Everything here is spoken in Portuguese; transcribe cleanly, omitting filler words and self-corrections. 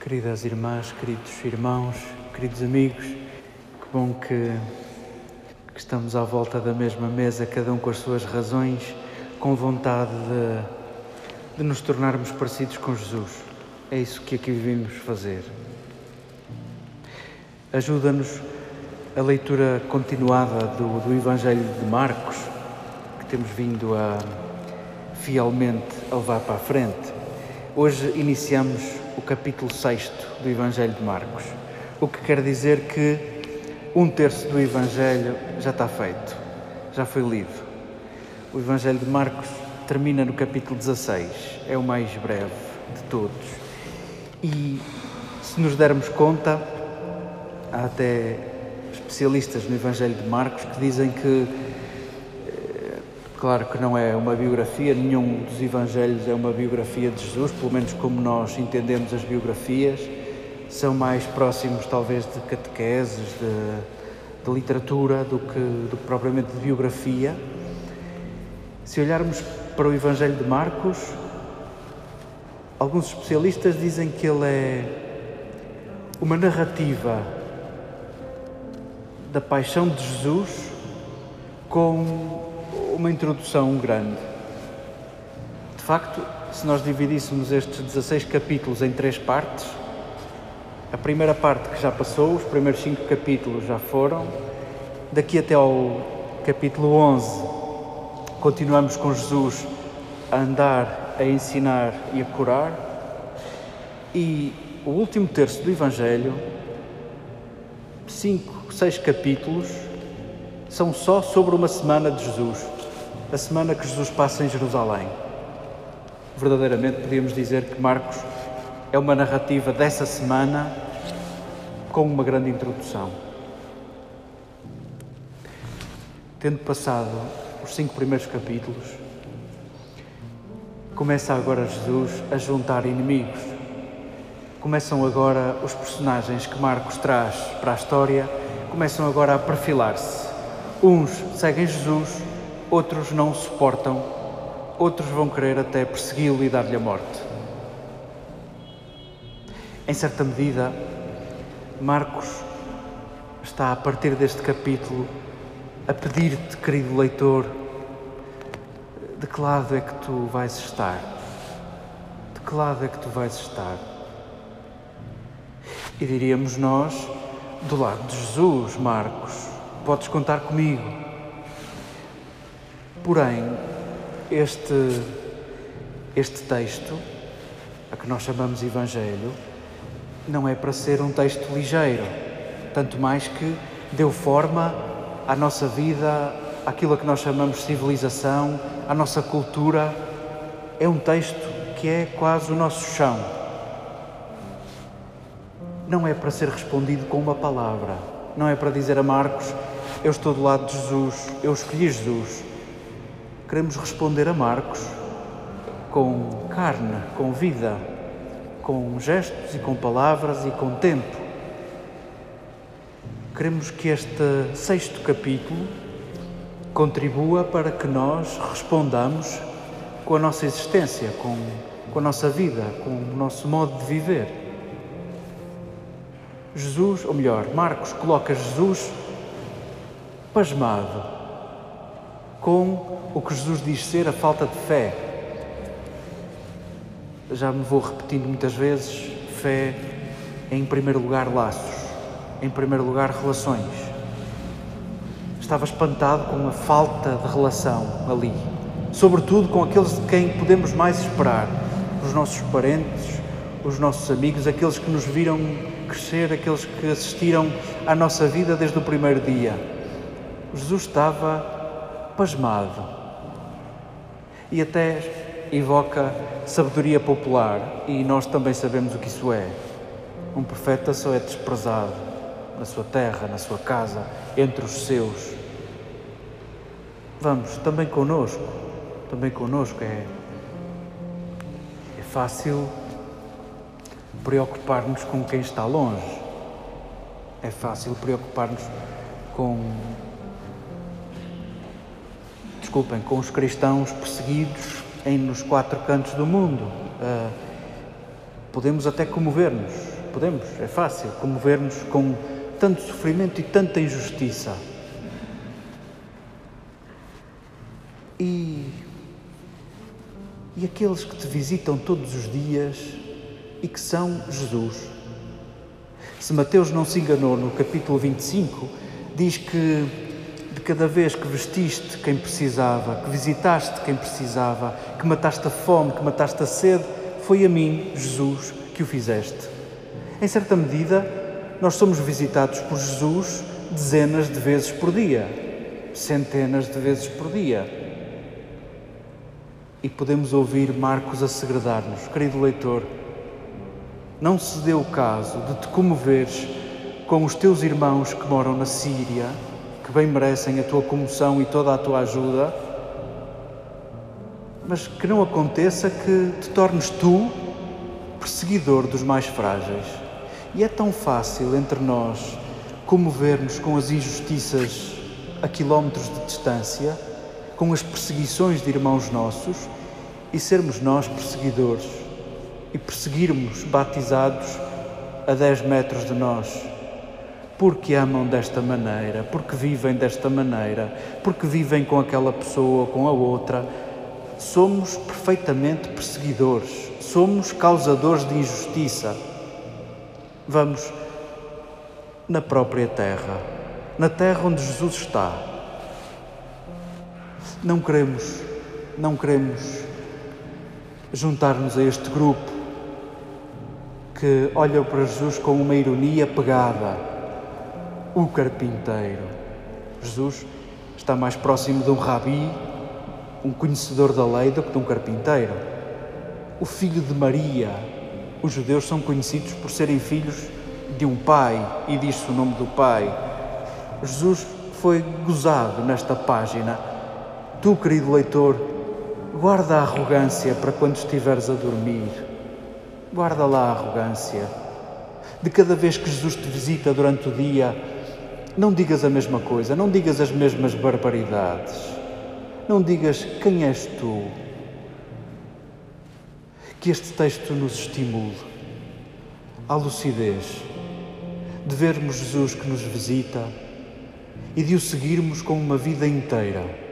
Queridas irmãs, queridos irmãos, queridos amigos, que bom que estamos à volta da mesma mesa, cada um com as suas razões, com vontade de nos tornarmos parecidos com Jesus. É isso que aqui vivemos fazer. Ajuda-nos a leitura continuada do Evangelho de Marcos, que temos vindo a fielmente a levar para a frente. Hoje iniciamos o capítulo 6 do Evangelho de Marcos, o que quer dizer que 1/3 do Evangelho já está feito, já foi lido. O Evangelho de Marcos termina no capítulo 16, é o mais breve de todos. E se nos dermos conta, há até especialistas no Evangelho de Marcos que dizem que, claro que não é uma biografia, nenhum dos Evangelhos é uma biografia de Jesus, pelo menos como nós entendemos as biografias, são mais próximos talvez de catequeses, de literatura, do que propriamente de biografia. Se olharmos para o Evangelho de Marcos, alguns especialistas dizem que ele é uma narrativa da paixão de Jesus com uma introdução grande. De facto, se nós dividíssemos estes 16 capítulos em 3 partes, a primeira parte que já passou, os primeiros 5 capítulos já foram, daqui até ao capítulo 11 continuamos com Jesus a andar, a ensinar e a curar, e o último terço do Evangelho, 5, 6 capítulos, são só sobre uma semana de Jesus, a semana que Jesus passa em Jerusalém. Verdadeiramente podíamos dizer que Marcos é uma narrativa dessa semana com uma grande introdução. Tendo passado os 5 primeiros capítulos, começa agora Jesus a juntar inimigos. Começam agora os personagens que Marcos traz para a história, começam agora a perfilar-se. Uns seguem Jesus, outros não o suportam, outros vão querer até persegui-lo e dar-lhe a morte. Em certa medida, Marcos está, a partir deste capítulo, a pedir-te, querido leitor, de que lado é que tu vais estar? De que lado é que tu vais estar? E diríamos nós, do lado de Jesus, Marcos, podes contar comigo. Porém, este texto, a que nós chamamos Evangelho, não é para ser um texto ligeiro, tanto mais que deu forma à nossa vida, àquilo a que nós chamamos civilização, à nossa cultura. É um texto que é quase o nosso chão. Não é para ser respondido com uma palavra. Não é para dizer a Marcos, eu estou do lado de Jesus, eu escolhi Jesus. Queremos responder a Marcos com carne, com vida, com gestos e com palavras e com tempo. Queremos que este 6º capítulo contribua para que nós respondamos com a nossa existência, com a nossa vida, com o nosso modo de viver. Jesus, ou melhor, Marcos coloca Jesus pasmado com o que Jesus diz ser a falta de fé. Já me vou repetindo muitas vezes, fé é em primeiro lugar laços, em primeiro lugar relações. Estava espantado com a falta de relação ali, sobretudo com aqueles de quem podemos mais esperar, os nossos parentes, os nossos amigos, aqueles que nos viram crescer, aqueles que assistiram à nossa vida desde o primeiro dia. Jesus estava pasmado e até evoca sabedoria popular, e nós também sabemos o que isso é. Um profeta só é desprezado na sua terra, na sua casa, entre os seus. Vamos, também connosco é fácil preocupar-nos com quem está longe, é fácil preocupar-nos com os cristãos perseguidos nos 4 cantos do mundo. Podemos até comover-nos, podemos, é fácil comover-nos com tanto sofrimento e tanta injustiça. E aqueles que te visitam todos os dias e que são Jesus. Se Mateus não se enganou, no capítulo 25, diz que de cada vez que vestiste quem precisava, que visitaste quem precisava, que mataste a fome, que mataste a sede, foi a mim, Jesus, que o fizeste. Em certa medida, nós somos visitados por Jesus dezenas de vezes por dia, centenas de vezes por dia. E podemos ouvir Marcos a segredar-nos. Querido leitor, não se dê o caso de te comoveres com os teus irmãos que moram na Síria, que bem merecem a tua comoção e toda a tua ajuda, mas que não aconteça que te tornes tu perseguidor dos mais frágeis. E é tão fácil entre nós comovermos com as injustiças a quilómetros de distância, com as perseguições de irmãos nossos, e sermos nós perseguidores e perseguirmos batizados a 10 metros de nós, porque amam desta maneira, porque vivem desta maneira, porque vivem com aquela pessoa ou com a outra. Somos perfeitamente perseguidores, somos causadores de injustiça. Vamos na própria terra, na terra onde Jesus está. Não queremos juntar-nos a este grupo que olha para Jesus com uma ironia pegada. O carpinteiro. Jesus está mais próximo de um rabi, um conhecedor da lei, do que de um carpinteiro. O filho de Maria. Os judeus são conhecidos por serem filhos de um pai, e diz-se o nome do pai. Jesus foi gozado nesta página. Tu, querido leitor, guarda a arrogância para quando estiveres a dormir. Guarda lá a arrogância. De cada vez que Jesus te visita durante o dia, não digas a mesma coisa, não digas as mesmas barbaridades. Não digas quem és tu. Que este texto nos estimule à lucidez de vermos Jesus que nos visita e de o seguirmos com uma vida inteira.